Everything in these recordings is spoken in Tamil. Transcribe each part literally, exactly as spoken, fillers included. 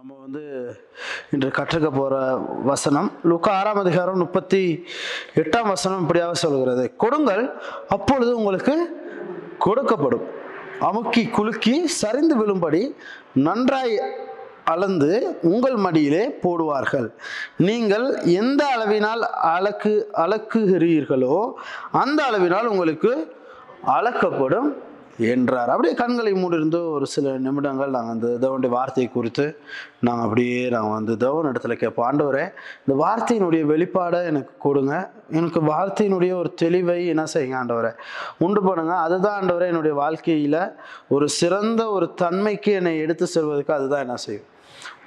நம்ம வந்து இன்று கற்றுக்க போகிற வசனம் லூக்கா ஆறாம் அதிகாரம் முப்பத்தி எட்டாம் வசனம் இப்படியாக சொல்கிறது, கொடுங்கள் அப்பொழுது உங்களுக்கு கொடுக்கப்படும், அமுக்கி குலுக்கி சரிந்து விழும்படி நன்றாய் அளந்து உங்கள் மடியிலே போடுவார்கள், நீங்கள் எந்த அளவினால் அளக்கு அளக்குகிறீர்களோ அந்த அளவினால் உங்களுக்கு அளக்கப்படும் என்றார். அப்படியே கண்களை மூடிருந்து ஒரு சில நிமிடங்கள் நாங்கள் அந்த தேவனுடைய வார்த்தையை குறித்து நாங்கள் அப்படியே நாங்கள் வந்து தேவன் இடத்துல கேட்போம். ஆண்டவரே, இந்த வார்த்தையினுடைய வெளிப்பாடை எனக்கு கொடுங்க, எனக்கு வார்த்தையினுடைய ஒரு தெளிவை என்ன செய்யுங்க ஆண்டவரை உண்டு பண்ணுங்க. அதுதான் ஆண்டவரை என்னுடைய வாழ்க்கையில் ஒரு சிறந்த ஒரு தன்மைக்கு என்னை எடுத்து செல்வதற்கு அதுதான் என்ன செய்யும்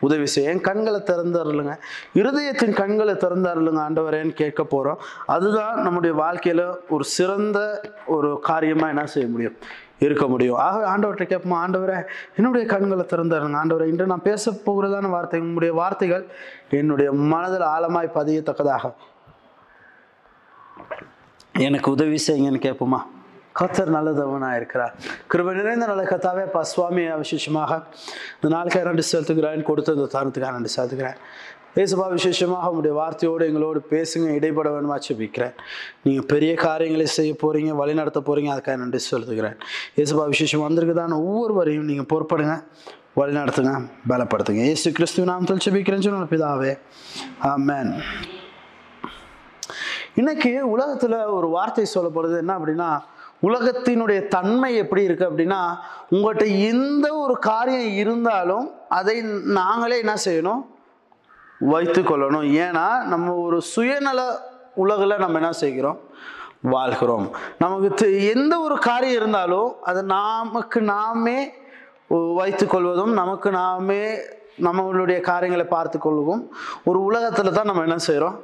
உதவி செய்ய. என் கண்களை திறந்து அருளுங்க, இருதயத்தின் கண்களை திறந்து அருளுங்க ஆண்டவரேன்னு கேட்க போகிறோம். அதுதான் நம்முடைய வாழ்க்கையில் ஒரு சிறந்த ஒரு காரியமாக என்ன செய்ய முடியும் இருக்க முடியும். ஆகவே ஆண்டவர்கிட்ட கேட்போமா, ஆண்டவரை என்னுடைய கண்களை திறந்து அருளுங்க, ஆண்டவரை இன்று நான் பேச போகிறதான வார்த்தை உங்களுடைய வார்த்தைகள் என்னுடைய மனதில் ஆழமாய் பதியத்தக்கதாக எனக்கு உதவி செய்யுங்கன்னு கேட்போமா. கர்த்தர் நல்லதவனாக இருக்கிறார். கிருபை நிறைந்த நல்ல கர்த்தாவே, பா சுவாமி, விசேஷமாக இந்த நாளுக்காக நன்றி செலுத்துகிறேன், கொடுத்த இந்த தருணத்துக்காக நன்றி செலுத்துகிறேன். ஏசப்பா, விசேஷமாக உங்களுடைய வார்த்தையோடு எங்களோடு பேசுங்க, இடைப்பட வேணுமா செபிக்கிறேன். நீங்கள் பெரிய காரியங்களை செய்ய போகிறீங்க, வழி நடத்த போகிறீங்க, அதுக்காக நன்றி செலுத்துகிறேன். ஏசப்பா, விசேஷம் வந்திருக்குதான் ஒவ்வொருவரையும் நீங்கள் பொறுப்படுங்க, வழி நடத்துங்க, பலப்படுத்துங்க. ஏசு கிறிஸ்துவின் நாமத்தில் செபிக்கிறேன்னு சொன்ன பிதாவே, ஆமென். இன்னைக்கு உலகத்தில் ஒரு வார்த்தை சொல்லப்படுது, என்ன அப்படின்னா உலகத்தினுடைய தன்மை எப்படி இருக்குது அப்படின்னா, உங்கள்கிட்ட எந்த ஒரு காரியம் இருந்தாலும் அதை நாங்களே என்ன செய்யணும் வைத்து கொள்ளணும். ஏன்னா நம்ம ஒரு சுயநல உலகில் நம்ம என்ன செய்கிறோம் வாழ்கிறோம். நமக்கு எந்த ஒரு காரியம் இருந்தாலும் அது நமக்கு நாமே வைத்து கொள்வதும், நமக்கு நாமே நம்மளுடைய காரியங்களை பார்த்து கொள்வதும் ஒரு உலகத்தில் தான் நம்ம என்ன செய்கிறோம்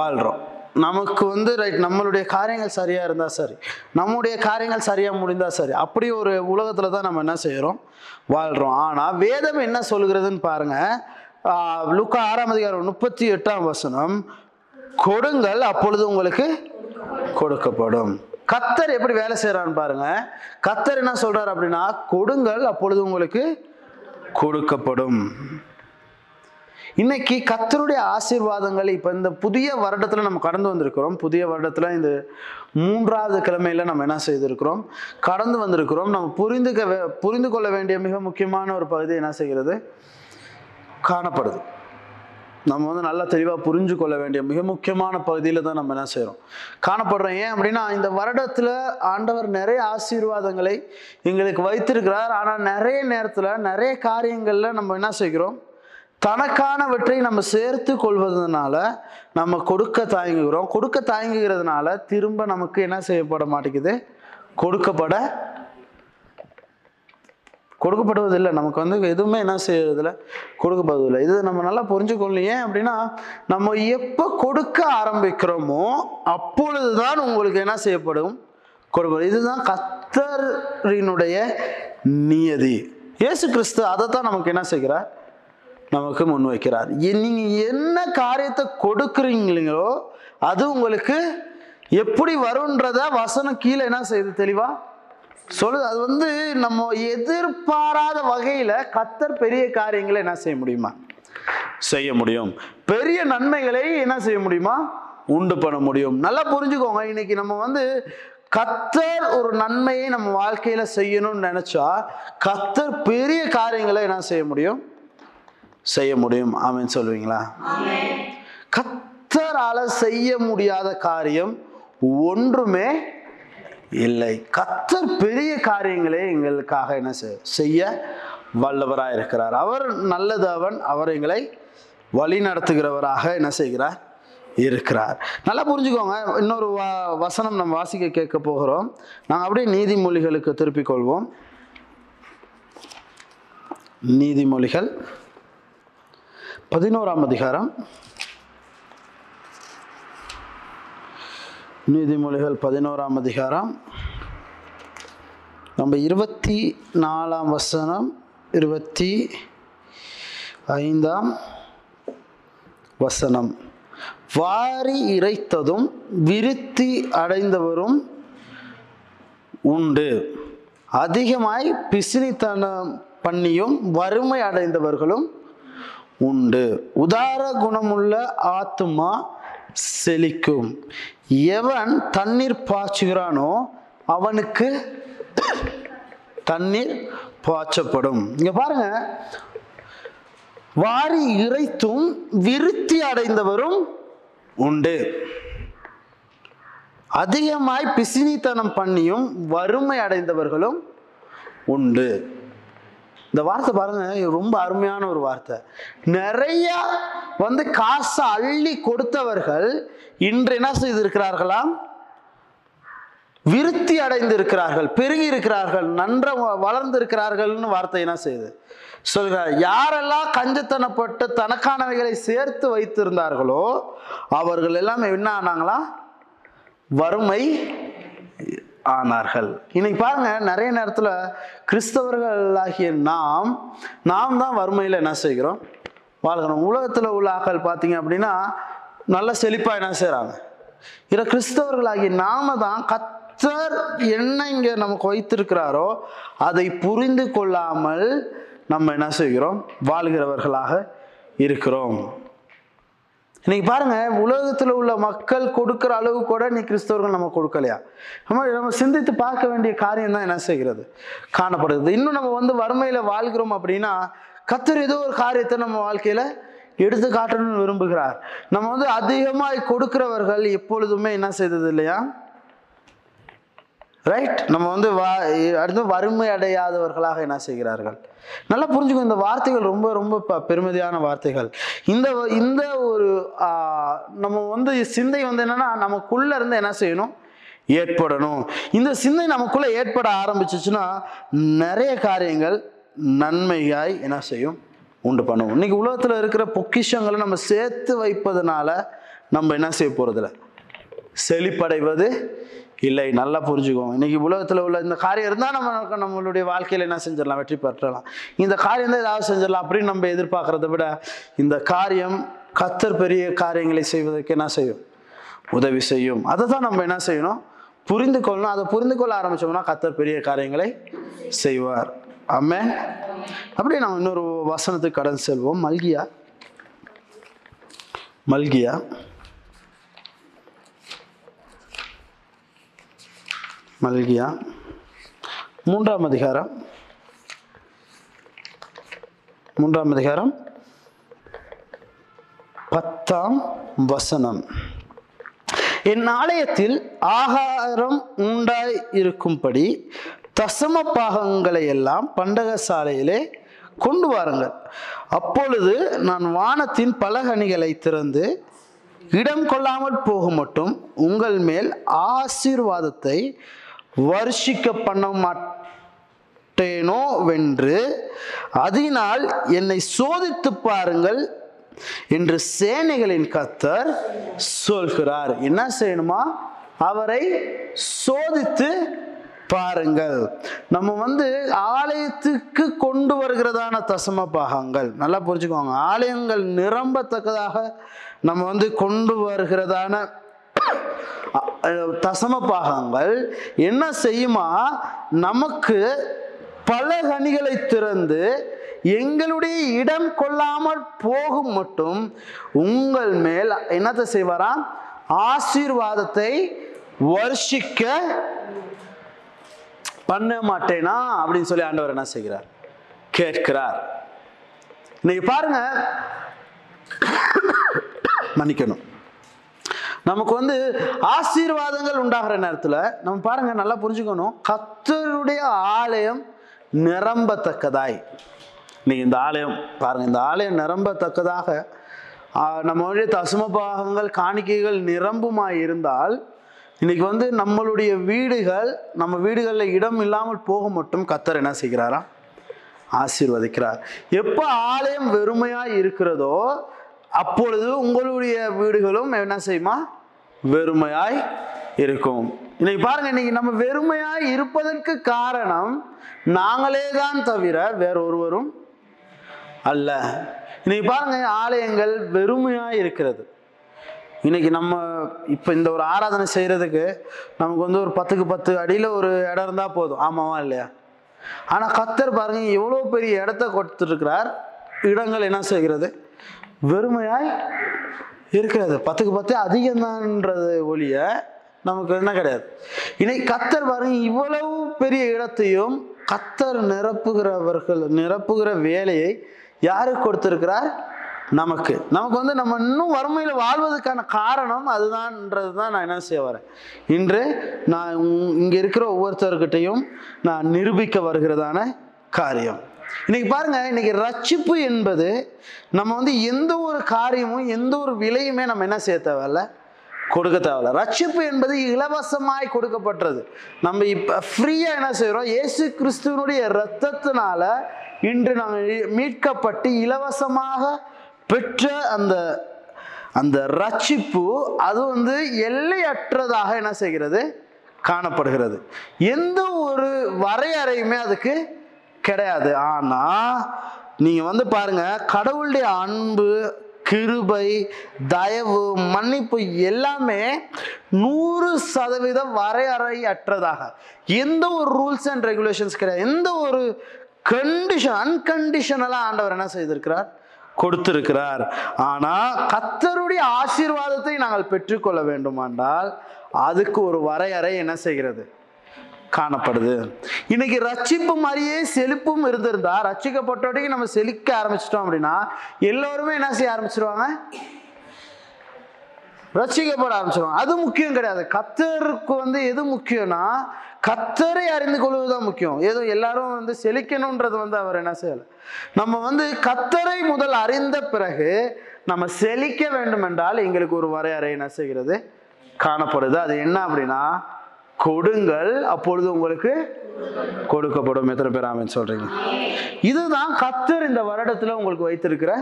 வாழ்கிறோம். நமக்கு வந்து ரைட், நம்மளுடைய காரியங்கள் சரியாக இருந்தால் சரி, நம்முடைய காரியங்கள் சரியாக முடிந்தால் சரி, அப்படி ஒரு உலகத்தில் தான் நம்ம என்ன செய்கிறோம் வாழ்கிறோம். ஆனால் வேதம் என்ன சொல்கிறதுன்னு பாருங்கள். லூக்கா ஆறாம் அதிகாரம் முப்பத்தி எட்டாம் வசனம், கொடுங்கள் அப்பொழுது உங்களுக்கு கொடுக்கப்படும். கர்த்தர் எப்படி வேலை செய்கிறான்னு பாருங்கள். கர்த்தர் என்ன சொல்கிறார் அப்படின்னா, கொடுங்கள் அப்பொழுது உங்களுக்கு கொடுக்கப்படும். இன்னைக்கு கர்த்தருடைய ஆசீர்வாதங்கள் இப்போ இந்த புதிய வருடத்தில் நம்ம கடந்து வந்திருக்கிறோம். புதிய வருடத்தில் இந்த மூன்றாவது கிழமையில் நம்ம என்ன செய்திருக்கிறோம் கடந்து வந்திருக்கிறோம். நம்ம புரிந்துக்க புரிந்து கொள்ள வேண்டிய மிக முக்கியமான ஒரு பகுதி என்ன செய்கிறது காணப்படுது. நம்ம வந்து நல்லா தெளிவாக புரிஞ்சு கொள்ள வேண்டிய மிக முக்கியமான பகுதியில் தான் நம்ம என்ன செய்கிறோம் காணப்படுறோம். ஏன் அப்படின்னா, இந்த வருடத்தில் ஆண்டவர் நிறைய ஆசீர்வாதங்களை எங்களுக்கு வைத்திருக்கிறார். ஆனால் நிறைய நேரத்தில் நிறைய காரியங்களில் நம்ம என்ன செய்கிறோம், தனக்கானவற்றை நம்ம சேர்த்து கொள்வதனால நம்ம கொடுக்க தயங்குகிறோம். கொடுக்க தயங்குகிறதுனால திரும்ப நமக்கு என்ன செய்யப்பட மாட்டேங்குது, கொடுக்கப்பட கொடுக்கப்படுவதில்லை. நமக்கு வந்து எதுவுமே என்ன செய்யறதில்லை, கொடுக்கப்படுவதில்லை. இது நம்ம நல்லா புரிஞ்சுக்கொள்ளலையே அப்படின்னா, நம்ம எப்போ கொடுக்க ஆரம்பிக்கிறோமோ அப்பொழுது தான் உங்களுக்கு என்ன செய்யப்படும் கொடுப்பது. இதுதான் கர்த்தரினுடைய நியதி. இயேசு கிறிஸ்து அதைத்தான் நமக்கு என்ன செய்கிறார், நமக்கு முன்வைக்கிறார். நீங்கள் என்ன காரியத்தை கொடுக்குறீங்களோ அது உங்களுக்கு எப்படி வரும்ன்றத வசனம் கீழே என்ன செய்யுது தெளிவா சொல்லுது. அது வந்து நம்ம எதிர்பாராத வகையில் கர்த்தர் பெரிய காரியங்களை என்ன செய்ய முடியுமா செய்ய முடியும், பெரிய நன்மைகளை என்ன செய்ய முடியுமா உண்டு பண்ண முடியும். நல்லா புரிஞ்சுக்கோங்க. இன்னைக்கு நம்ம வந்து கர்த்தர் ஒரு நன்மையை நம்ம வாழ்க்கையில செய்யணும்னு நினைச்சா கர்த்தர் பெரிய காரியங்களை என்ன செய்ய முடியும் செய்ய முடியும். ஆமென் சொல்லுவீங்களா? கர்த்தரால் செய்ய முடியாத காரியம் ஒன்றுமே இல்லை. கர்த்தர் பெரிய காரியங்களே எங்களுக்காக என்ன செய்ய வல்லவராக இருக்கிறார். அவர் நல்லதவன், அவர் எங்களை வழி நடத்துகிறவராக என்ன செய்கிறார் இருக்கிறார். நல்லா புரிஞ்சுக்கோங்க. இன்னொரு வ வசனம் நம்ம வாசிக்க கேட்க போகிறோம். நாங்கள் அப்படியே நீதிமொழிகளுக்கு திருப்பிக் கொள்வோம். நீதிமொழிகள் பதினோராம் அதிகாரம், நீதிமொழிகள் பதினோராம் அதிகாரம் நம்ம இருபத்தி நாலாம் வசனம் இருபத்தி ஐந்தாம் வசனம், வாரி இறைத்ததும் விருத்தி அடைந்தவரும் உண்டு, அதிகமாய் பிசினித்தனம் பண்ணியும் வறுமை அடைந்தவர்களும் உண்டு. உதார குணமுள்ள ஆத்மா செழிக்கும். எவன் தண்ணீர் பாய்ச்சுகிறானோ அவனுக்கு தண்ணீர் பாய்ச்சப்படும். இங்க பாருங்க, வாரி இறைத்தும் விருத்தி அடைந்தவரும் உண்டு. அதிகமாய் பிசினித்தனம் பண்ணியும் வறுமை அடைந்தவர்களும் உண்டு. இந்த வார்த்தை பாருங்க, ரொம்ப அருமையான ஒரு வார்த்தை. நிறைய வந்து காசை அள்ளி கொடுத்தவர்கள் இன்று என்ன செய்திருக்கிறார்களாம்? விருத்தி அடைந்திருக்கிறார்கள், பெருகி இருக்கிறார்கள், நன்ற வளர்ந்திருக்கிறார்கள்னு வார்த்தை என்ன செய்து சொல்கிறார். யாரெல்லாம் கஞ்சத்தனப்பட்டு தனக்கானவைகளை சேர்த்து வைத்திருந்தார்களோ அவர்கள் எல்லாம் என்ன ஆனாங்களா? வறுமை ஆனார்கள். இன்னைக்கு பாருங்க, நிறைய நேரத்தில் கிறிஸ்தவர்களாகிய நாம் நாம் தான் வறுமையில் என்ன செய்கிறோம், வாழ்கிறோம். உலகத்தில் உள்ள ஆக்கள் பார்த்தீங்க அப்படின்னா நல்ல செழிப்பாக என்ன செய்கிறாங்க. இதை கிறிஸ்தவர்களாகிய நாம தான் கர்த்தர் என்ன இங்கே நமக்கு வைத்திருக்கிறாரோ அதை புரிந்து கொள்ளாமல் நம்ம என்ன செய்கிறோம், வாழ்கிறவர்களாக இருக்கிறோம். இன்னைக்கு பாருங்க, உலகத்தில் உள்ள மக்கள் கொடுக்குற அளவு கூட நீ கிறிஸ்தவர்கள் நம்ம கொடுக்கலையா? நம்ம நம்ம சிந்தித்து பார்க்க வேண்டிய காரியம் தான் என்ன செய்கிறது காணப்படுகிறது. இன்னும் நம்ம வந்து வறுமையில் வாழ்கிறோம் அப்படின்னா கர்த்தர் ஏதோ ஒரு காரியத்தை நம்ம வாழ்க்கையில் எடுத்து காட்டணும்னு விரும்புகிறார். நம்ம வந்து அதிகமாக கொடுக்கிறவர்கள் எப்பொழுதுமே என்ன செய்தது இல்லையா? ரைட், நம்ம வந்து வா அடுத்து வறுமை அடையாதவர்களாக என்ன செய்கிறார்கள். நல்லா புரிஞ்சுக்கணும், இந்த வார்த்தைகள் ரொம்ப ரொம்ப பெருமதியான வார்த்தைகள். இந்த இந்த ஒரு நம்ம வந்து சிந்தை வந்து என்னன்னா நமக்குள்ள இருந்து என்ன செய்யணும், ஏற்படணும். இந்த சிந்தை நமக்குள்ள ஏற்பட ஆரம்பிச்சிச்சுன்னா நிறைய காரியங்கள் நன்மையாய் என்ன செய்யும், உண்டு பண்ணுவோம். இன்னைக்கு உலகத்தில் இருக்கிற பொக்கிஷங்களை நம்ம சேர்த்து வைப்பதனால நம்ம என்ன செய்ய போறதில்லை, செழிப்படைவது இல்லை. நல்லா புரிஞ்சுக்கோங்க, இன்னைக்கு உலகத்தில் உள்ள இந்த காரியம் இருந்தால் நம்ம நம்மளுடைய வாழ்க்கையில் என்ன செஞ்சிடலாம், வெற்றி பெற்றலாம். இந்த காரியம் தான் ஏதாவது செஞ்சிடலாம் அப்படின்னு நம்ம எதிர்பார்க்கறத விட இந்த காரியம் கர்த்தர் பெரிய காரியங்களை செய்வதற்கு என்ன செய்யும், உதவி செய்யும். அதை தான் நம்ம என்ன செய்யணும், புரிந்து கொள்ளணும். அதை புரிந்து கொள்ள ஆரம்பித்தோம்னா கர்த்தர் பெரிய காரியங்களை செய்வார். ஆமென். அப்படியே நம்ம இன்னொரு வசனத்துக்கு கடந்து செல்வோம். மல்கியா மல்கியா மல்கியா மூன்றாம் அதிகாரம் மூன்றாம் அதிகாரம் பத்தாம் வசனம். என் ஆலயத்தில் ஆகாரம் உண்டாய் இருக்கும்படி தசம பாகங்களை எல்லாம் பண்டகசாலையிலே கொண்டு வாருங்கள். அப்பொழுது நான் வானத்தின் பலகணிகளை திறந்து இடம் கொள்ளாமல் போக மட்டும் உங்கள் மேல் ஆசீர்வாதத்தை வர்ஷிக்க பண்ண மாட்டேனோ வென்று அதனால் என்னை சோதித்து பாருங்கள் என்று சேனைகளின் கர்த்தர் சொல்கிறார். என்ன செய்யணுமா? அவரை சோதித்து பாருங்கள். நம்ம வந்து ஆலயத்துக்கு கொண்டு வருகிறதான தசம பாகங்கள், நல்லா புரிஞ்சுக்கோங்க, ஆலயங்கள் நிரம்பத்தக்கதாக நம்ம வந்து கொண்டு வருகிறதான தசம பாகங்கள் என்ன செய்யுமா, நமக்கு பல கனிகளை திறந்து எங்களுடைய இடம் கொள்ளாமல் போகும் மட்டும் உங்கள் மேல் என்னத்தை செய்வாராம், ஆசீர்வாதத்தை வர்ஷிக்க பண்ண மாட்டேனா அப்படின்னு சொல்லி ஆண்டவர் என்ன செய்கிறார், கேட்கிறார். இன்னைக்கு பாருங்க, மன்னிக்கணும், நமக்கு வந்து ஆசீர்வாதங்கள் உண்டாகிற நேரத்தில் நம்ம பாருங்க, நல்லா புரிஞ்சுக்கணும், கர்த்தருடைய ஆலயம் நிரம்பத்தக்கதாய். இன்னைக்கு இந்த ஆலயம் பாருங்க, இந்த ஆலயம் நிரம்பத்தக்கதாக நம்மளுடைய தசும பாகங்கள் காணிக்கைகள் நிரம்புமாய் இருந்தால் இன்னைக்கு வந்து நம்மளுடைய வீடுகள், நம்ம வீடுகளில் இடம் இல்லாமல் போக மட்டும் கர்த்தர் என்ன செய்கிறாரா, ஆசீர்வதிக்கிறார். எப்போ ஆலயம் வெறுமையாக இருக்கிறதோ அப்பொழுது உங்களுடைய வீடுகளும் என்ன செய்யுமா, வெறுமையாய் இருக்கும். இன்னைக்கு பாருங்க, இன்னைக்கு நம்ம வெறுமையாய் இருப்பதற்கு காரணம் நாங்களே தான் தவிர வேற ஒருவரும் அல்ல. இன்னைக்கு பாருங்க, ஆலயங்கள் வெறுமையாய் இருக்கிறது. இன்னைக்கு நம்ம இப்போ இந்த ஒரு ஆராதனை செய்கிறதுக்கு நமக்கு வந்து ஒரு பத்துக்கு பத்து அடியில் ஒரு இடம் இருந்தால் போதும், ஆமாவா இல்லையா? ஆனால் கர்த்தர் பாருங்க, எவ்வளோ பெரிய இடத்த கொடுத்துருக்கிறார், இடங்கள் என்ன செய்கிறது வெறுமையாய் இருக்கிறது. பத்துக்கு பத்து அதிகம்தான்ன்றது ஒழிய நமக்கு என்ன கிடையாது. இன்னைக்கு கத்தர் பாருங்க, இவ்வளவு பெரிய இடத்தையும் கத்தர் நிரப்புகிறவர்கள் நிரப்புகிற வேலையை யாருக்கு கொடுத்திருக்கிறார்? நமக்கு. நமக்கு வந்து நம்ம இன்னும் வறுமையில் வாழ்வதற்கான காரணம் அதுதான்ன்றது தான் நான் என்ன செய்ய வரேன். இன்று நான் இங்கே இருக்கிற ஒவ்வொருத்தர்கிட்டையும் நான் நிரூபிக்க வருகிறதான காரியம். இன்னைக்கு பாருங்க, இன்னைக்கு ரட்சிப்பு என்பது நம்ம வந்து எந்த ஒரு காரியமும் எந்த ஒரு விலையுமே நம்ம என்ன செய்ய தேவையில்ல, கொடுக்க தேவையில்ல. ரட்சிப்பு என்பது இலவசமாய் கொடுக்கப்பட்டது. நம்ம இப்போ ஃப்ரீயாக என்ன செய்கிறோம், இயேசு கிறிஸ்துவனுடைய இரத்தத்தினால இன்று நாங்கள் மீட்கப்பட்டு இலவசமாக பெற்ற அந்த அந்த ரட்சிப்பு அது வந்து எல்லையற்றதாக என்ன செய்கிறது, காணப்படுகிறது. எந்த ஒரு வரையறையுமே அதுக்கு கிடையாது. ஆனால் நீங்கள் வந்து பாருங்கள், கடவுளுடைய அன்பு, கிருபை, தயவு, மன்னிப்பு எல்லாமே நூறு சதவீதம் வரையறையற்றதாக, எந்த ஒரு ரூல்ஸ் அண்ட் ரெகுலேஷன்ஸ் கிடையாது. எந்த ஒரு கண்டிஷன் அன்கண்டிஷனலாக ஆண்டவர் என்ன செய்திருக்கிறார், கொடுத்திருக்கிறார். ஆனால் கர்த்தருடைய ஆசீர்வாதத்தை நாங்கள் பெற்றுக்கொள்ள வேண்டுமானால் அதுக்கு ஒரு வரையறை என்ன செய்கிறது, காணப்படுது. இன்னைக்கு ரட்சிப்பு மாதிரியே செழிப்பும் இருந்திருந்தா, ரட்சிக்கப்பட்டோடையும் நம்ம செழிக்க ஆரம்பிச்சிட்டோம் அப்படின்னா எல்லோருமே என்ன செய்ய ஆரம்பிச்சிருவாங்க, ரட்சிக்கப்பட ஆரம்பிச்சிருவாங்க. அது முக்கியம் கிடையாது. கர்த்தருக்கு வந்து எது முக்கியம்னா கர்த்தரை அறிந்து கொள்வதுதான் முக்கியம். ஏதோ எல்லாரும் வந்து செழிக்கணும்ன்றது வந்து அவர் என்ன செய்யலை. நம்ம வந்து கர்த்தரை முதல் அறிந்த பிறகு நம்ம செழிக்க வேண்டும் என்றால் எங்களுக்கு ஒரு வரையறை என்ன செய்கிறது, காணப்படுது. அது என்ன அப்படின்னா, கொடுங்கள் அப்பொழுது உங்களுக்கு கொடுக்கப்படும். எத்தனை பேர் ஆமென் சொல்றீங்க? இதுதான் கர்த்தர் இந்த வருடத்துல உங்களுக்கு வைத்திருக்கிற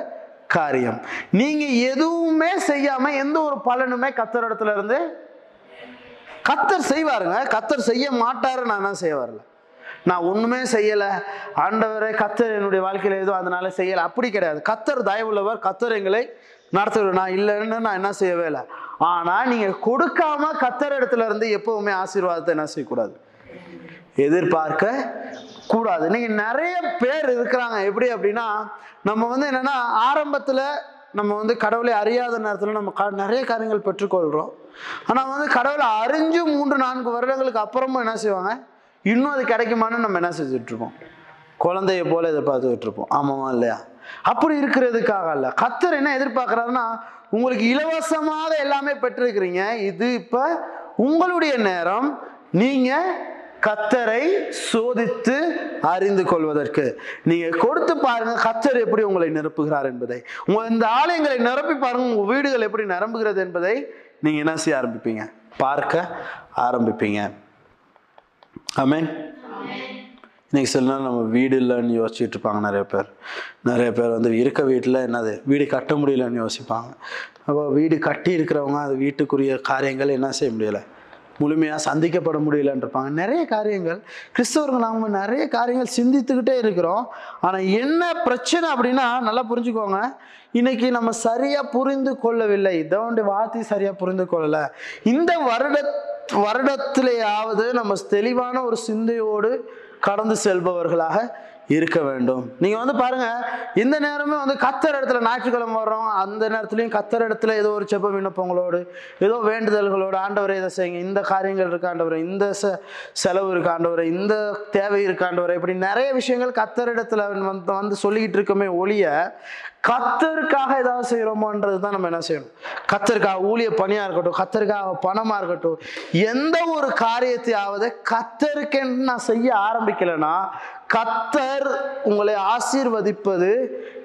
காரியம். நீங்க எதுவுமே செய்யாம எந்த ஒரு பலனுமே கர்த்தர் இடத்துல இருந்து கர்த்தர் செய்வாருங்க. கர்த்தர் செய்ய மாட்டாரு, நான் தான் செய்ய வரல, நான் ஒண்ணுமே செய்யல ஆண்டவரே கர்த்தர் என்னுடைய வாழ்க்கையில எதுவும் அதனால செய்யலை, அப்படி கிடையாது. கர்த்தர் தயவுள்ளவர், கர்த்தர் எங்களை நடத்துகிறேன், நான் இல்லைன்னு நான் என்ன செய்யவே இல்லை. ஆனால் நீங்கள் கொடுக்காம கர்த்தர் இடத்துல இருந்து எப்பவுமே ஆசீர்வாதத்தை என்ன செய்யக்கூடாது, எதிர்பார்க்க கூடாது. இன்னைக்கு நிறைய பேர் இருக்கிறாங்க. எப்படி அப்படின்னா, நம்ம வந்து என்னன்னா ஆரம்பத்தில் நம்ம வந்து கடவுளை அறியாத நேரத்தில் நம்ம நிறைய காரியங்கள் பெற்றுக்கொள்கிறோம். ஆனால் வந்து கடவுளை அறிஞ்சு மூன்று நான்கு வருடங்களுக்கு அப்புறமும் என்ன செய்வாங்க, இன்னும் அது கிடைக்குமான்னு நம்ம என்ன செஞ்சுட்ருப்போம், குழந்தைய போல எதிர்பார்த்துக்கிட்டு இருப்போம். ஆமாமா இல்லையா? அப்படி இருக்கிறதுக்காக அல்ல. கர்த்தர் என்ன எதிர்பார்க்கிறாருன்னா, உங்களுக்கு இலவசமாக எல்லாமே பெற்றிருக்கிறீங்க, இது இப்போ உங்களுடைய நேரம், நீங்கள் கர்த்தரை சோதித்து அறிந்து கொள்வதற்கு நீங்கள் கொடுத்து பாருங்கள் கர்த்தர் எப்படி உங்களை நிரப்புகிறார் என்பதை. உங்கள் இந்த ஆலயங்களை நிரப்பி பாருங்கள், உங்கள் வீடுகள் எப்படி நிரம்புகிறது என்பதை நீங்கள் என்ன செய்ய ஆரம்பிப்பீங்க, பார்க்க ஆரம்பிப்பீங்க. ஆமென். இன்றைக்கி சில நாள் நம்ம வீடு இல்லைன்னு யோசிச்சுட்டு இருப்பாங்க நிறைய பேர். நிறைய பேர் வந்து இருக்க வீட்டில் என்னது வீடு கட்ட முடியலன்னு யோசிப்பாங்க. அப்போ வீடு கட்டி இருக்கிறவங்க அது வீட்டுக்குரிய காரியங்கள் என்ன செய்ய முடியலை, முழுமையாக சந்திக்கப்பட முடியலன்னு இருப்பாங்க. நிறைய காரியங்கள் கிறிஸ்தவர்கள் நம்ம நிறைய காரியங்கள் சிந்தித்துக்கிட்டே இருக்கிறோம். ஆனால் என்ன பிரச்சனை அப்படின்னா, நல்லா புரிஞ்சுக்கோங்க, இன்றைக்கி நம்ம சரியாக புரிந்து கொள்ளவில்லை. இதோண்டு வார்த்தை சரியாக புரிந்து கொள்ளலை. இந்த வருட வருடத்திலேயாவது நம்ம தெளிவான ஒரு சிந்தையோடு கடந்து செல்பவர்களாக இருக்க வேண்டும். நீங்கள் வந்து பாருங்கள், இந்த நேரமே வந்து கர்த்தர் இடத்துல ஞாயிற்றுக்கிழமை வர்றோம், அந்த நேரத்துலையும் கர்த்தர் இடத்துல ஏதோ ஒரு செப்ப விண்ணப்பங்களோடு ஏதோ வேண்டுதல்களோடு, ஆண்டவரை இதை செய்யுங்க, இந்த காரியங்கள் இருக்காண்டவரை, இந்த செ செலவு இருக்காண்டவரை, இந்த தேவை இருக்காண்டவரை, இப்படி நிறைய விஷயங்கள் கர்த்தர் இடத்துல வந்து வந்து சொல்லிக்கிட்டு இருக்கோமே ஒழிய கர்த்தருக்காக ஏதாவது செய்கிறோமோன்றது தான் நம்ம என்ன செய்யணும். கர்த்தருக்காக ஊழிய பணியாக இருக்கட்டும், கர்த்தருக்காக பணமாக இருக்கட்டும், எந்த ஒரு காரியத்தையாவது கர்த்தருக்கென்று நான் செய்ய ஆரம்பிக்கலைன்னா கர்த்தர் உங்களை ஆசீர்வதிப்பது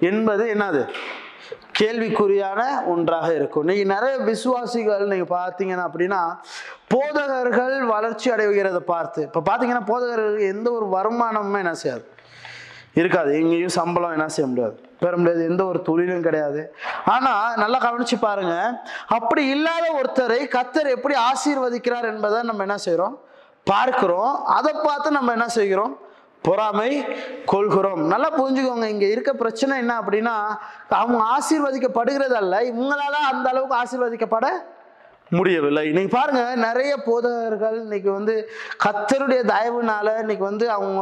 என்பது என்னது, கேள்விக்குறியான ஒன்றாக இருக்கும். இன்னைக்கு நிறைய விசுவாசிகள் நீங்கள் பார்த்தீங்கன்னா அப்படின்னா, போதகர்கள் வளர்ச்சி அடைகிறத பார்த்து இப்போ பார்த்தீங்கன்னா போதகர்களுக்கு எந்த ஒரு வருமானமுமே என்ன செய்யாது, இருக்காது. எங்கேயும் சம்பளம் என்ன செய்ய முடியாது, பெற முடியாது. எந்த ஒரு தொழிலும் கிடையாது. ஆனால் நல்லா கவனிச்சு பாருங்க, அப்படி இல்லாத ஒருத்தரை கர்த்தர் எப்படி ஆசீர்வதிக்கிறார் என்பதை நம்ம என்ன செய்கிறோம், பார்க்கிறோம். அதை பார்த்து நம்ம என்ன செய்கிறோம், பொறாமை கொள்கிறோம். நல்லா புரிஞ்சுக்கோங்க, இங்கே இருக்க பிரச்சனை என்ன அப்படின்னா, அவங்க ஆசீர்வதிக்கப்படுகிறதல்ல, இவங்களால அந்த அளவுக்கு ஆசீர்வதிக்கப்பட முடியவில்லை. இன்னைக்கு பாருங்க, நிறைய போதகர்கள் இன்னைக்கு வந்து கர்த்தருடைய தயவுனால இன்னைக்கு வந்து அவங்க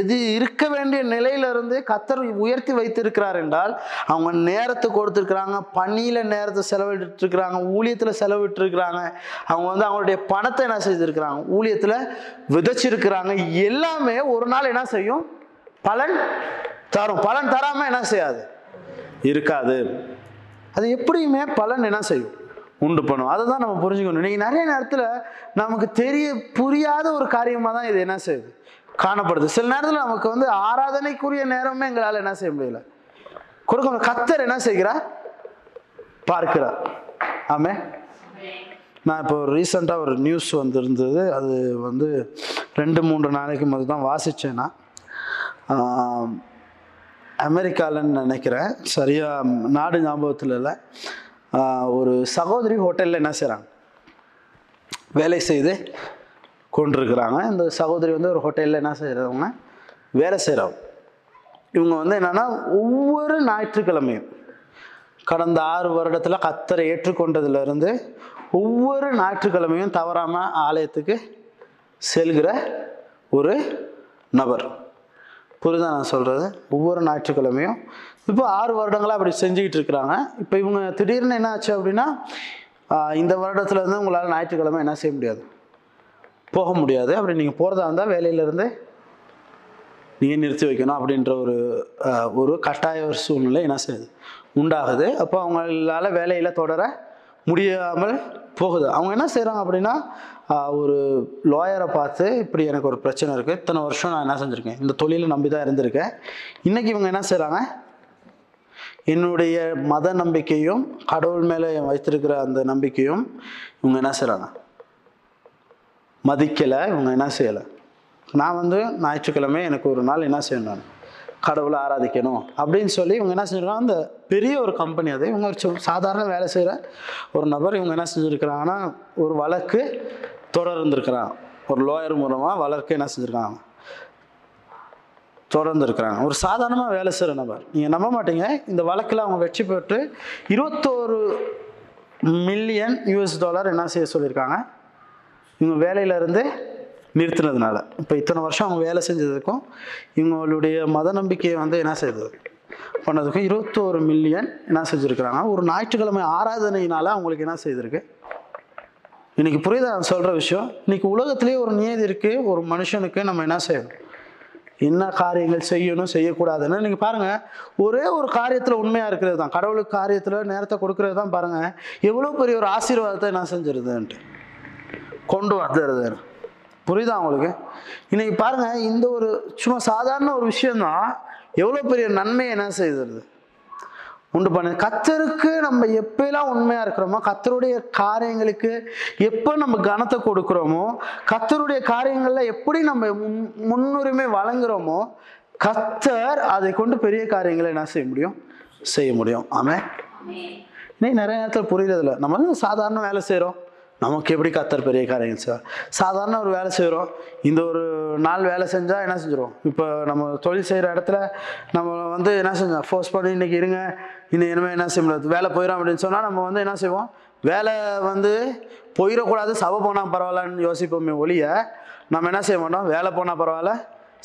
எது இருக்க வேண்டிய நிலையிலிருந்து கர்த்தர் உயர்த்தி வைத்திருக்கிறார் என்றால் அவங்க நேரத்தை கொடுத்துருக்குறாங்க, பணியில நேரத்தை செலவிட்டு இருக்கிறாங்க, ஊழியத்தில் செலவிட்டு இருக்கிறாங்க, அவங்க வந்து அவங்களுடைய பணத்தை என்ன செய்திருக்கிறாங்க, ஊழியத்தில் விதைச்சிருக்கிறாங்க. எல்லாமே ஒரு நாள் என்ன செய்யும், பலன் தரும். பலன் தராம என்ன செய்யாது இருக்காது, அது எப்படியுமே பலன் என்ன செய்யும் உண்டு பண்ணும். அதை தான் நம்ம புரிஞ்சுக்கணும். இன்னைக்கு நிறைய நேரத்தில் நமக்கு தெரிய புரியாத ஒரு காரியமாக தான் இது என்ன செய்யுது காணப்படுது. சில நேரத்தில் நமக்கு வந்து ஆராதனைக்குரிய நேரமே எங்களால் என்ன செய்ய முடியல கொடுக்க. கர்த்தர் என்ன செய்கிறார் பார்க்கிறார். ஆமே, நான் இப்போ ரீசெண்டாக ஒரு நியூஸ் வந்துருந்தது, அது வந்து ரெண்டு மூன்று நாளைக்கு முதல் தான் வாசித்தேன்னா, அமெரிக்காலன்னு நினைக்கிறேன், சரியாக நாடு ஞாபகத்தில் இல்லை, ஒரு சகோதரி ஹோட்டலில் என்ன செய்கிறாங்க வேலை செய்து கொண்டிருக்கிறாங்க. இந்த சகோதரி வந்து ஒரு ஹோட்டலில் என்ன செய்கிறவங்க வேலை செய்கிறவங்க. இவங்க வந்து என்னென்னா ஒவ்வொரு ஞாயிற்றுக்கிழமையும் கடந்த ஆறு வருடத்தில் கர்த்தரை ஏற்றுக்கொண்டதுலேருந்து ஒவ்வொரு ஞாயிற்றுக்கிழமையும் தவறாமல் ஆலயத்துக்கு செல்கிற ஒரு நபர். புரியுதா நான் சொல்கிறது? ஒவ்வொரு ஞாயிற்றுக்கிழமையும் இப்போ ஆறு வருடங்களாக அப்படி செஞ்சுக்கிட்டு இருக்கிறாங்க. இப்போ இவங்க திடீர்னு என்ன ஆச்சு அப்படின்னா, இந்த வருடத்துலேருந்து உங்களால் ஞாயிற்றுக்கிழமை என்ன செய்ய முடியாது, போக முடியாது, அப்படி நீங்கள் போகிறதா இருந்தால் வேலையிலேருந்து நீங்கள் நிறுத்தி வைக்கணும் அப்படின்ற ஒரு ஒரு கட்டாய ஒரு சூழ்நிலை என்ன செய்யுது உண்டாகுது. அப்போ அவங்களால வேலையில் தொடர முடியாமல் போகுது. அவங்க என்ன செய்கிறாங்க அப்படின்னா, ஒரு லாயரை பார்த்து இப்படி எனக்கு ஒரு பிரச்சனை இருக்குது, இத்தனை வருஷம் நான் என்ன செஞ்சுருக்கேன், இந்த தொழிலை நம்பி தான் இருந்திருக்கேன், இன்றைக்கி இவங்க என்ன செய்கிறாங்க, என்னுடைய மத நம்பிக்கையும் கடவுள் மேலே வைத்திருக்கிற அந்த நம்பிக்கையும் இவங்க என்ன செய்கிறாங்க மதிக்கலை. இவங்க என்ன செய்யலை, நான் வந்து ஞாயிற்றுக்கிழமை எனக்கு ஒரு நாள் என்ன செய்யணும், கடவுளை ஆராதிக்கணும் அப்படின்னு சொல்லி இவங்க என்ன செஞ்சுருக்காங்க, அந்த பெரிய ஒரு கம்பெனி, அது இவங்க ஒரு சாதாரண வேலை செய்கிற ஒரு நபர், இவங்க என்ன செஞ்சுருக்கிறாங்கன்னா ஒரு வழக்கு தொடர்ந்துருக்கிறாங்க, ஒரு லாயர் மூலமாக வழக்கு என்ன செஞ்சுருக்காங்க தொடர்ந்து இருக்கிறாங்க. ஒரு சாதாரணமாக வேலை செய்கிற நபர், நீங்கள் நம்ப மாட்டீங்க, இந்த வழக்கில் அவங்க வெற்றி பெற்று இருபத்தோரு மில்லியன் யூஎஸ் டாலர் என்ன செய்ய சொல்லியிருக்காங்க இவங்க வேலையிலேருந்து நிறுத்தினதுனால. இப்போ இத்தனை வருஷம் அவங்க வேலை செஞ்சதுக்கும் இவங்களுடைய மத நம்பிக்கையை வந்து என்ன செய்தது பண்ணதுக்கும் இருபத்தோரு மில்லியன் என்ன செஞ்சுருக்கிறாங்க ஒரு ஞாயிற்றுக்கிழமை ஆராதனையினால் அவங்களுக்கு என்ன செய்திருக்கு. இன்றைக்கி புரியுதா நான் சொல்கிற விஷயம்? இன்றைக்கி உலகத்துலேயே ஒரு நியதி இருக்குது, ஒரு மனுஷனுக்கு நம்ம என்ன செய்யணும், என்ன காரியங்கள் செய்யணும் செய்யக்கூடாதுன்னு. நீங்கள் பாருங்கள், ஒரே ஒரு காரியத்தில் உண்மையாக இருக்கிறது தான், கடவுளுக்கு காரியத்தில் நேரத்தை கொடுக்கறது தான் பாருங்கள் எவ்வளோ பெரிய ஒரு ஆசீர்வாதத்தை நான் செஞ்சிருதுன்ட்டு கொண்டு வந்துடுது. புரியுதா அவங்களுக்கு? இன்றைக்கி பாருங்கள், இந்த ஒரு சும்மா சாதாரண ஒரு விஷயந்தான் எவ்வளோ பெரிய நன்மையை என்ன செய்கிறது உண்டு பண்ணு. கர்த்தருக்கு நம்ம எப்பெல்லாம் உண்மையாக இருக்கிறோமோ, கர்த்தருடைய காரியங்களுக்கு எப்போ நம்ம கனத்தை கொடுக்குறோமோ, கர்த்தருடைய காரியங்களில் எப்படி நம்ம முன்னுரிமை வழங்குகிறோமோ, கர்த்தர் அதை கொண்டு பெரிய காரியங்களை என்ன செய்ய முடியும் செய்ய முடியும். ஆமாம், இன்னைக்கு நிறைய நேரத்தில் புரியுறதில்ல, நம்ம வந்து சாதாரண வேலை செய்கிறோம், நமக்கு எப்படி கர்த்தர் பெரிய காரியங்கள் செய்வார். சாதாரண ஒரு வேலை செய்கிறோம், இந்த ஒரு நாள் வேலை செஞ்சால் என்ன செஞ்சிடும், இப்போ நம்ம தொழில் செய்கிற இடத்துல நம்ம வந்து என்ன செஞ்சோம் ஃபோர்ஸ் பண்ணி இன்னைக்கு இருங்க, இன்னும் இனிமேல் என்ன செய்ய முடியாது, வேலை போயிடும் அப்படின்னு சொன்னால் நம்ம வந்து என்ன செய்வோம், வேலை வந்து போயிடக்கூடாது, சபை போனால் பரவாயில்லன்னு யோசிப்போமே ஒழிய நம்ம என்ன செய்ய மாட்டோம், வேலை போனால் பரவாயில்ல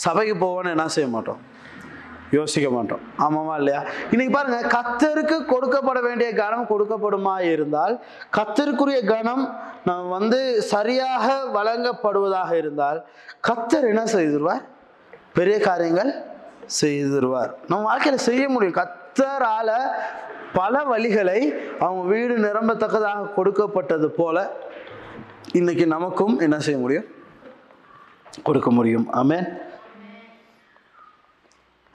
சபைக்கு போவோன்னு என்ன செய்ய மாட்டோம், யோசிக்க மாட்டோம். ஆமாமா இல்லையா? இன்னைக்கு பாருங்க, கர்த்தருக்கு கொடுக்கப்பட வேண்டிய கனம் கொடுக்கப்படுமா இருந்தால், கர்த்தருக்குரிய கனம் நம்ம வந்து சரியாக வழங்கப்படுவதாக இருந்தால், கர்த்தர் என்ன செய்திருவார், பெரிய காரியங்கள் செய்திருவார். நம்ம வாழ்க்கையில் செய்ய முடியும். கர்த்தரால பல வழிகளை அவங்க வீடு நிரம்பத்தக்கதாக கொடுக்கப்பட்டது போல இன்னைக்கு நமக்கும் என்ன செய்ய முடியும், கொடுக்க முடியும். ஆமென்.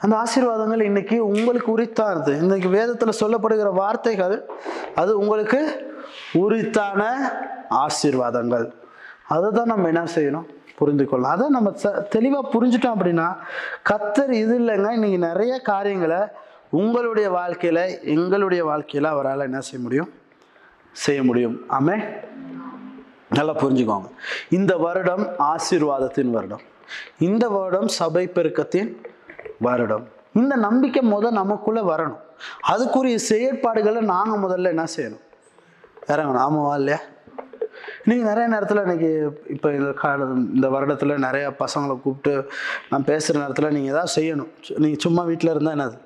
அந்த ஆசீர்வாதங்கள் இன்றைக்கி உங்களுக்கு உரித்தானது. இன்றைக்கி வேதத்தில் சொல்லப்படுகிற வார்த்தைகள் அது உங்களுக்கு உரித்தான ஆசீர்வாதங்கள். அதை தான் நம்ம என்ன செய்யணும் புரிந்து கொள்ளணும். அதை நம்ம ச தெளிவாக புரிஞ்சுட்டோம் அப்படின்னா கர்த்தர் இது இல்லைங்க, இன்றைக்கி நிறைய காரியங்களை உங்களுடைய வாழ்க்கையில் எங்களுடைய வாழ்க்கையில் அவரால் என்ன செய்ய முடியும் செய்ய முடியும். ஆமே, நல்லா புரிஞ்சுக்கோங்க. இந்த வருடம் ஆசீர்வாதத்தின் வருடம், இந்த வருடம் சபை பெருக்கத்தின் வருடம். இந்த நம்பிக்கை முதல் நமக்குள்ளே வரணும். அதுக்குரிய செயற்பாடுகளை நாங்கள் முதல்ல என்ன செய்யணும் இறங்கணும். ஆமாவா இல்லையா? நீங்கள் நிறைய நேரத்தில் இன்றைக்கி இப்போ இந்த கால இந்த வருடத்தில் நிறையா பசங்களை கூப்பிட்டு நான் பேசுகிற நேரத்தில் நீங்கள் எதாவது செய்யணும். நீங்கள் சும்மா வீட்டில் இருந்தால் என்னது,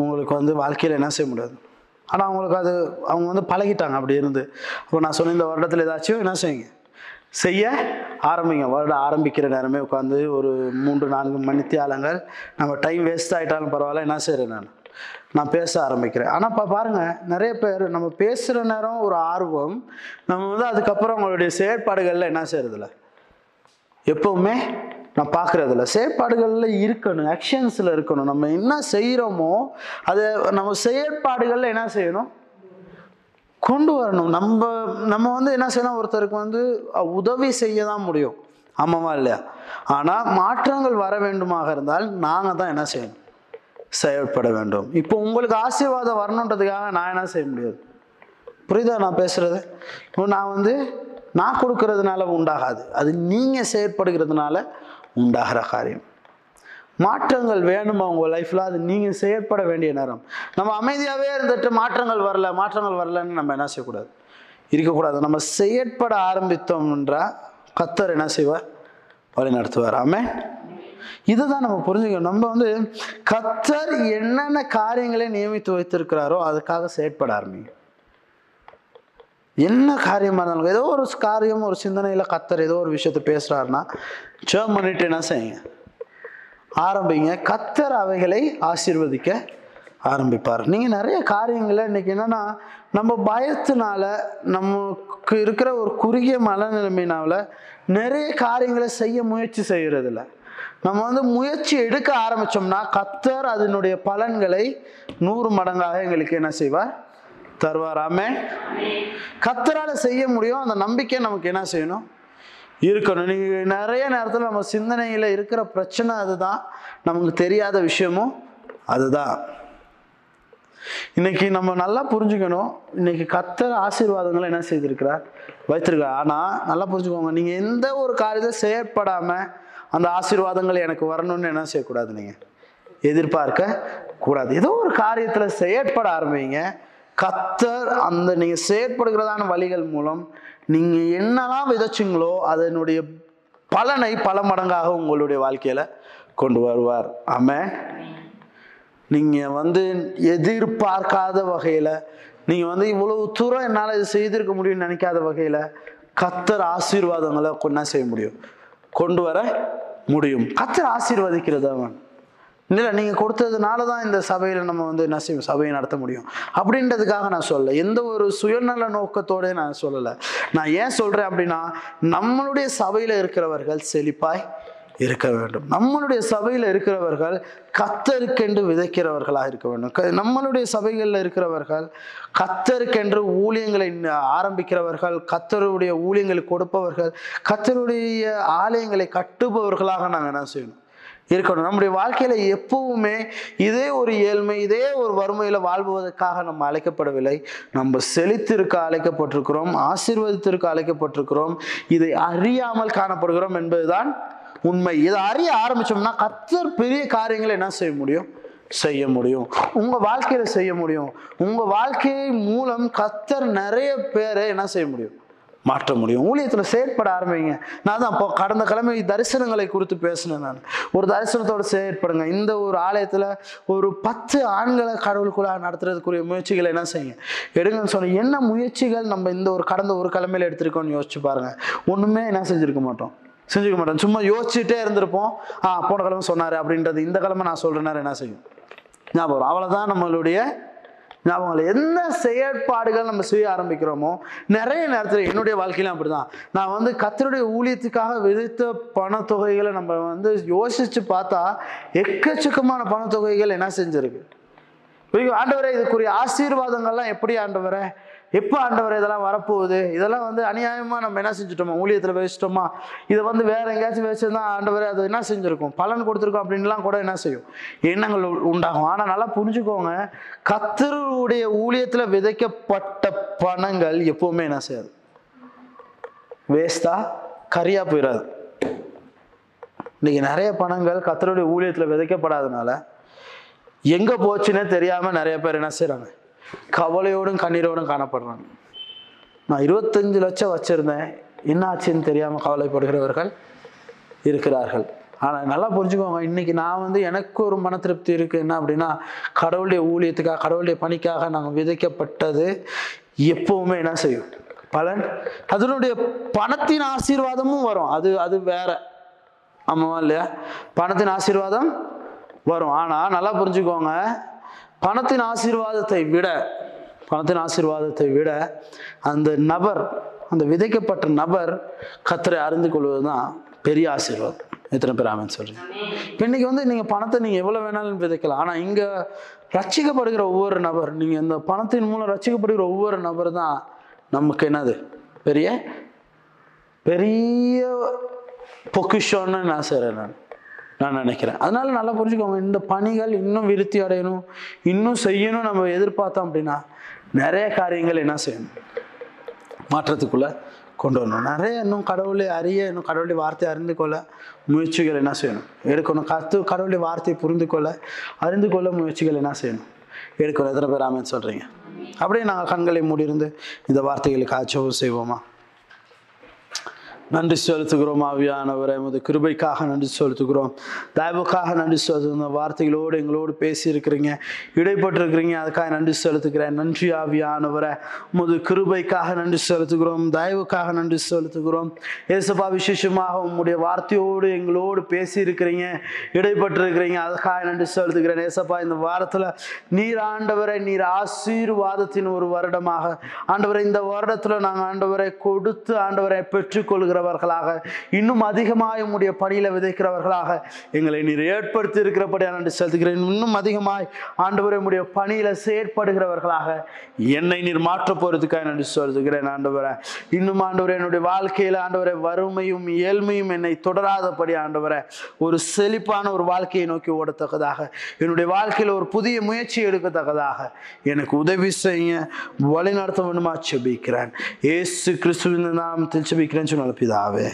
உங்களுக்கு வந்து வாழ்க்கையில் என்ன செய்ய முடியாது. ஆனால் அவங்களுக்கு அது அவங்க வந்து பழகிட்டாங்க அப்படி இருந்து. அப்போ நான் சொன்ன இந்த வருடத்தில் ஏதாச்சும் என்ன செய்யுங்க, செய்ய ஆரம்பிங்க. வருடம் ஆரம்பிக்கிற நேரமே உட்காந்து ஒரு மூன்று நான்கு மணி தியாலங்கள் நம்ம டைம் வேஸ்ட் ஆகிட்டாலும் பரவாயில்ல, என்ன செய்கிறேன் நான் நான் பேச ஆரம்பிக்கிறேன். ஆனால் இப்போ பாருங்கள், நிறைய பேர் நம்ம பேசுகிற நேரம் ஒரு ஆர்வம் நம்ம வந்து அதுக்கப்புறம் அவங்களுடைய செயற்பாடுகளில் என்ன செய்கிறதில்ல, எப்போவுமே நான் பார்க்குறதில்ல. செயற்பாடுகளில் இருக்கணும், ஆக்ஷன்ஸில் இருக்கணும். நம்ம என்ன செய்கிறோமோ அது நம்ம செயற்பாடுகளில் என்ன செய்யணும், கொண்டு வரணும். நம்ம நம்ம வந்து என்ன செய்யணும், ஒருத்தருக்கு வந்து உதவி செய்ய தான் முடியும், ஆமாவா இல்லையா? ஆனால் மாற்றங்கள் வர வேண்டுமாக இருந்தால் நாங்கள் தான் என்ன செய்யணும், செயல்பட வேண்டும். இப்போ உங்களுக்கு ஆசீர்வாதம் வரணுன்றதுக்காக நான் என்ன செய்ய முடியாது, புரியுதா நான் பேசுகிறது? இப்போ நான் வந்து நான் கொடுக்கறதுனால உண்டாகாது, அது நீங்கள் செயற்படுகிறதுனால உண்டாகிற காரியம். மாற்றங்கள் வேணுமா உங்கள் லைஃப்பில், அது நீங்கள் செயற்பட வேண்டிய நேரம். நம்ம அமைதியாகவே இருந்துட்டு மாற்றங்கள் வரல மாற்றங்கள் வரலன்னு நம்ம என்ன செய்யக்கூடாது, இருக்கக்கூடாது. நம்ம செயற்பட ஆரம்பித்தோம்ன்றா கர்த்தர் என்ன செய்வார், வழி நடத்துவார். ஆமென். இதை தான் நம்ம புரிஞ்சுக்கணும். நம்ம வந்து கர்த்தர் என்னென்ன காரியங்களை நியமித்து வைத்திருக்கிறாரோ அதுக்காக செயற்பட ஆரம்பிங்க. என்ன காரியமாக இருந்தாலும் ஏதோ ஒரு காரியம், ஒரு சிந்தனையில் கர்த்தர் ஏதோ ஒரு விஷயத்த பேசுகிறாருன்னா ஜெபம் பண்ணிட்டு என்ன செய்யுங்க, ஆரம்பிங்க. கர்த்தர் அவைகளை ஆசீர்வதிக்க ஆரம்பிப்பார். நீங்கள் நிறைய காரியங்களை இன்றைக்கி என்னென்னா நம்ம பயத்தினால, நமக்கு இருக்கிற ஒரு குறுகிய மனநிலைமையினால நிறைய காரியங்களை செய்ய முயற்சி செய்கிறதில்ல. நம்ம வந்து முயற்சி எடுக்க ஆரம்பித்தோம்னா கர்த்தர் அதனுடைய பலன்களை நூறு மடங்காக எங்களுக்கு என்ன செய்வார், தருவாராமே. கர்த்தரால் செய்ய முடியும், அந்த நம்பிக்கை நமக்கு என்ன செய்யணும், இருக்கணும். நீங்கள் நிறைய நேரத்தில் நம்ம சிந்தனையில் இருக்கிற பிரச்சனை அதுதான், நமக்கு தெரியாத விஷயமும் அதுதான். இன்றைக்கி நம்ம நல்லா புரிஞ்சுக்கணும், இன்றைக்கி கர்த்தர் ஆசீர்வாதங்களை என்ன செய்திருக்கிறார், வைத்திருக்கிறார். ஆனால் நல்லா புரிஞ்சுக்கோங்க, நீங்கள் எந்த ஒரு காரியத்தை செயற்படாமல் அந்த ஆசீர்வாதங்கள் எனக்கு வரணும்னு என்ன செய்யக்கூடாது, நீங்கள் எதிர்பார்க்க கூடாது. ஏதோ ஒரு காரியத்தில் செயற்பட ஆரம்பிங்க. கர்த்தர் அந்த நீங்கள் செயற்படுகிறதான வழிகள் மூலம் நீங்கள் என்னெல்லாம் விதைச்சிங்களோ அதனுடைய பலனை பல மடங்காக உங்களுடைய வாழ்க்கையில் கொண்டு வருவார். ஆமென். நீங்கள் வந்து எதிர்பார்க்காத வகையில், நீங்கள் வந்து இவ்வளவு தூரம் என்னால் இது செய்திருக்க முடியும்னு நினைக்காத வகையில் கர்த்தர் ஆசீர்வாதங்களை என்ன செய்ய முடியும், கொண்டு வர முடியும். கர்த்தர் ஆசீர்வதிக்கிறது அவன் இல்லை, நீங்கள் கொடுத்ததுனால தான் இந்த சபையில் நம்ம வந்து என்ன செய்யும், சபையை நடத்த முடியும் அப்படின்றதுக்காக நான் சொல்லலை. எந்த ஒரு சுயநல நோக்கத்தோடய நான் சொல்லலை. நான் ஏன் சொல்கிறேன் அப்படின்னா, நம்மளுடைய சபையில் இருக்கிறவர்கள் செழிப்பாய் இருக்க வேண்டும். நம்மளுடைய சபையில் இருக்கிறவர்கள் கர்த்தருக்கென்று விதைக்கிறவர்களாக இருக்க வேண்டும். க நம்மளுடைய சபைகளில் இருக்கிறவர்கள் கர்த்தருக்கென்று ஊழியங்களை ஆரம்பிக்கிறவர்கள், கர்த்தருடைய ஊழியங்களை கொடுப்பவர்கள், கர்த்தருடைய ஆலயங்களை கட்டுபவர்களாக நாங்கள் என்ன செய்யணும், இருக்கணும். நம்முடைய வாழ்க்கையில் எப்பவுமே இதே ஒரு ஏழ்மை, இதே ஒரு வறுமையில் வாழ்வதற்காக நம்ம அழைக்கப்படவில்லை. நம்ம செழித்திருக்க அழைக்கப்பட்டிருக்கிறோம், ஆசீர்வதித்திருக்க அழைக்கப்பட்டிருக்கிறோம். இதை அறியாமல் காணப்படுகிறோம் என்பதுதான் உண்மை. இதை அறிய ஆரம்பித்தோம்னா கர்த்தர் பெரிய காரியங்களை என்ன செய்ய முடியும், செய்ய முடியும் உங்கள் வாழ்க்கையில் செய்ய முடியும். உங்கள் வாழ்க்கையை மூலம் கர்த்தர் நிறைய பேரை என்ன செய்ய முடியும், மாற்ற முடியும். ஊழியத்தில் செயற்பட ஆரம்பிங்க. நான் தான் இப்போ கடந்த கிழமை தரிசனங்களை குறித்து பேசினேன். நான் ஒரு தரிசனத்தோடு செயற்படுங்க. இந்த ஒரு ஆலயத்தில் ஒரு பத்து ஆண்களை கடவுளுக்குள்ள நடத்துறதுக்குரிய முயற்சிகளை என்ன செய்யுங்க, எடுங்கன்னு சொன்னேன். என்ன முயற்சிகள் நம்ம இந்த ஒரு கடந்த ஒரு கிழமையில் எடுத்திருக்கோம்னு யோசிச்சு பாருங்கள். ஒன்றுமே என்ன செஞ்சுருக்க மாட்டோம், செஞ்சுக்க மாட்டோம். சும்மா யோசிச்சுட்டே இருந்திருப்போம். ஆ போன கிழமை சொன்னார் அப்படின்றது இந்த கிழமை நான் சொல்கிற நேரம் என்ன செய்யும், ஞாபகம் வரும். அவ்வளோதான் நம்மளுடைய ஞாபகங்கள். எந்த செயற்பாடுகள் நம்ம செய்ய ஆரம்பிக்கிறோமோ நிறைய நேரத்தில் என்னுடைய வாழ்க்கையிலும் அப்படி தான். நான் வந்து கர்த்தருடைய ஊழியத்துக்காக விதித்த பணத்தொகைகளை நம்ம வந்து யோசித்து பார்த்தா எக்கச்சக்கமான பணத்தொகைகள் என்ன செஞ்சுருக்கு. ஆண்டவரே இதுக்குரிய ஆசீர்வாதங்கள்லாம் எப்படி ஆண்டவரே, எப்போ ஆண்டவரை இதெல்லாம் வரப்போகுது, இதெல்லாம் வந்து அநியாயமாக நம்ம என்ன செஞ்சுட்டோமா, ஊழியத்தில் வச்சுட்டோமா, இதை வந்து வேறு எங்கேயாச்சும் வச்சுருந்தா ஆண்டவரை அது என்ன செஞ்சுருக்கோம், பலன் கொடுத்துருக்கோம் அப்படின்லாம் கூட என்ன செய்யும், எண்ணங்கள் உண்டாகும். ஆனால் நல்லா புரிஞ்சுக்கோங்க, கர்த்தருடைய ஊழியத்தில் விதைக்கப்பட்ட பணங்கள் எப்போவுமே என்ன செய்யாது, வேஸ்ட்டாக கரியாக போயிடாது. இன்றைக்கி நிறைய பணங்கள் கர்த்தருடைய ஊழியத்தில் விதைக்கப்படாதனால எங்கே போச்சுன்னே தெரியாமல் நிறைய பேர் என்ன செய்கிறாங்க, கவலையோடும் கண்ணீரோடும் காணப்படுறாங்க. நான் இருபத்தஞ்சு லட்சம் வச்சுருந்தேன், என்ன ஆச்சுன்னு தெரியாமல் கவலைப்படுகிறவர்கள் இருக்கிறார்கள். ஆனால் நல்லா புரிஞ்சுக்கோங்க, இன்றைக்கி நான் வந்து எனக்கு ஒரு மன திருப்தி இருக்குது. என்ன அப்படின்னா, கடவுளுடைய ஊழியத்துக்காக கடவுளுடைய பணிக்காக நாங்கள் விதைக்கப்பட்டது எப்போவுமே என்ன செய்யும் பலன், அதனுடைய பணத்தின் ஆசீர்வாதமும் வரும். அது அது வேற, ஆமாவா இல்லையா? பணத்தின் ஆசீர்வாதம் வரும். ஆனால் நல்லா புரிஞ்சுக்கோங்க, பணத்தின் ஆசீர்வாதத்தை விட பணத்தின் ஆசீர்வாதத்தை விட அந்த நபர், அந்த விதைக்கப்பட்ட நபர் கர்த்தரை அறிந்து கொள்வது தான் பெரிய ஆசீர்வாதம். எத்தனை பேர் ஆமென்னு சொல்றீங்க? இப்போ இன்னைக்கு வந்து நீங்கள் பணத்தை நீங்கள் எவ்வளோ வேணாலும் விதைக்கலாம். ஆனால் இங்கே ரட்சிக்கப்படுகிற ஒவ்வொரு நபர், நீங்கள் இந்த பணத்தின் மூலம் ரட்சிக்கப்படுகிற ஒவ்வொரு நபர் தான் நமக்கு என்னது பெரிய பெரிய பொக்கிஷம்னு நான் செய்கிறேன் நான் நான் நினைக்கிறேன். அதனால நல்லா புரிஞ்சுக்கோங்க, இந்த பணிகள் இன்னும் விருத்தி அடையணும், இன்னும் செய்யணும். நம்ம எதிர்பார்த்தோம் அப்படின்னா நிறைய காரியங்கள் என்ன செய்யணும், மாற்றத்துக்குள்ளே கொண்டு வரணும். நிறைய இன்னும் கடவுளை அறிய, இன்னும் கடவுளுடைய வார்த்தையை அறிந்து கொள்ள முயற்சிகள் என்ன செய்யணும் எடுக்கணும். கற்று கடவுளுடைய வார்த்தையை புரிந்து கொள்ள அறிந்து கொள்ள முயற்சிகள் என்ன செய்யணும் எடுக்கணும். எத்தனை பேர் ஆமென்னு சொல்கிறீங்க? அப்படியே நாங்கள் கண்களை மூடியிருந்து இந்த வார்த்தைகளுக்கு ஆட்சேபம் செய்வோமா? நன்றி செலுத்துகிறோம் ஆவியானவரே, உமது கிருபைக்காக நன்றி செலுத்துகிறோம், தயவுக்காக நன்றி செலுத்துகிறோம். வார்த்தைகளோடு எங்களோடு பேசியிருக்கிறீங்க, இடைப்பட்டிருக்கிறீங்க, அதுக்காக நன்றி செலுத்துக்கிறேன். நன்றி ஆவியானவரே, உமது கிருபைக்காக நன்றி செலுத்துகிறோம், தயவுக்காக நன்றி செலுத்துகிறோம். ஏசப்பா, விசேஷமாக உங்களுடைய வார்த்தையோடு எங்களோடு பேசியிருக்கிறீங்க, இடைப்பட்டிருக்கிறீங்க, அதுக்காக நன்றி செலுத்துகிறேன். ஏசப்பா, இந்த வாரத்தில் நீர் ஆண்டவரை, நீர் ஆசீர்வாதத்தின் ஒரு வருடமாக ஆண்டவரை, இந்த வருடத்தில் நாங்கள் ஆண்டவரை கொடுத்து ஆண்டவரை பெற்றுக்கொள்கிறோம். இன்னும் அதிகமாய் உம்முடைய பணியில விதைக்கிறவர்களாக எங்களை நீர் ஏற்படுத்தி இருக்கிறபடி நன்றி செலுத்துகிறேன். இன்னும் அதிகமாய் ஆண்டவரே உம்முடைய பணியில செயற்படுகிறவர்களாக என்னை நீர் மாற்ற போறதுக்காக நன்றி செலுத்துகிறேன் ஆண்டவரே. இன்னும் ஆண்டவரே என்னுடைய வாழ்க்கையில ஆண்டவரே வறுமையும் ஏழ்மையும் என்னை தொடராதபடி ஆண்டவரே ஒரு செழிப்பான ஒரு வாழ்க்கையை நோக்கி ஓடத்தக்கதாக, என்னுடைய வாழ்க்கையில ஒரு புதிய முயற்சி எடுக்கத்தக்கதாக எனக்கு உதவி செய்ய வழி நடத்த வேண்டுமா செபிக்கிறேன். இயேசு கிறிஸ்துவின் நாமத்தில் செபிக்கிறேன் சொன்ன பிதாவே.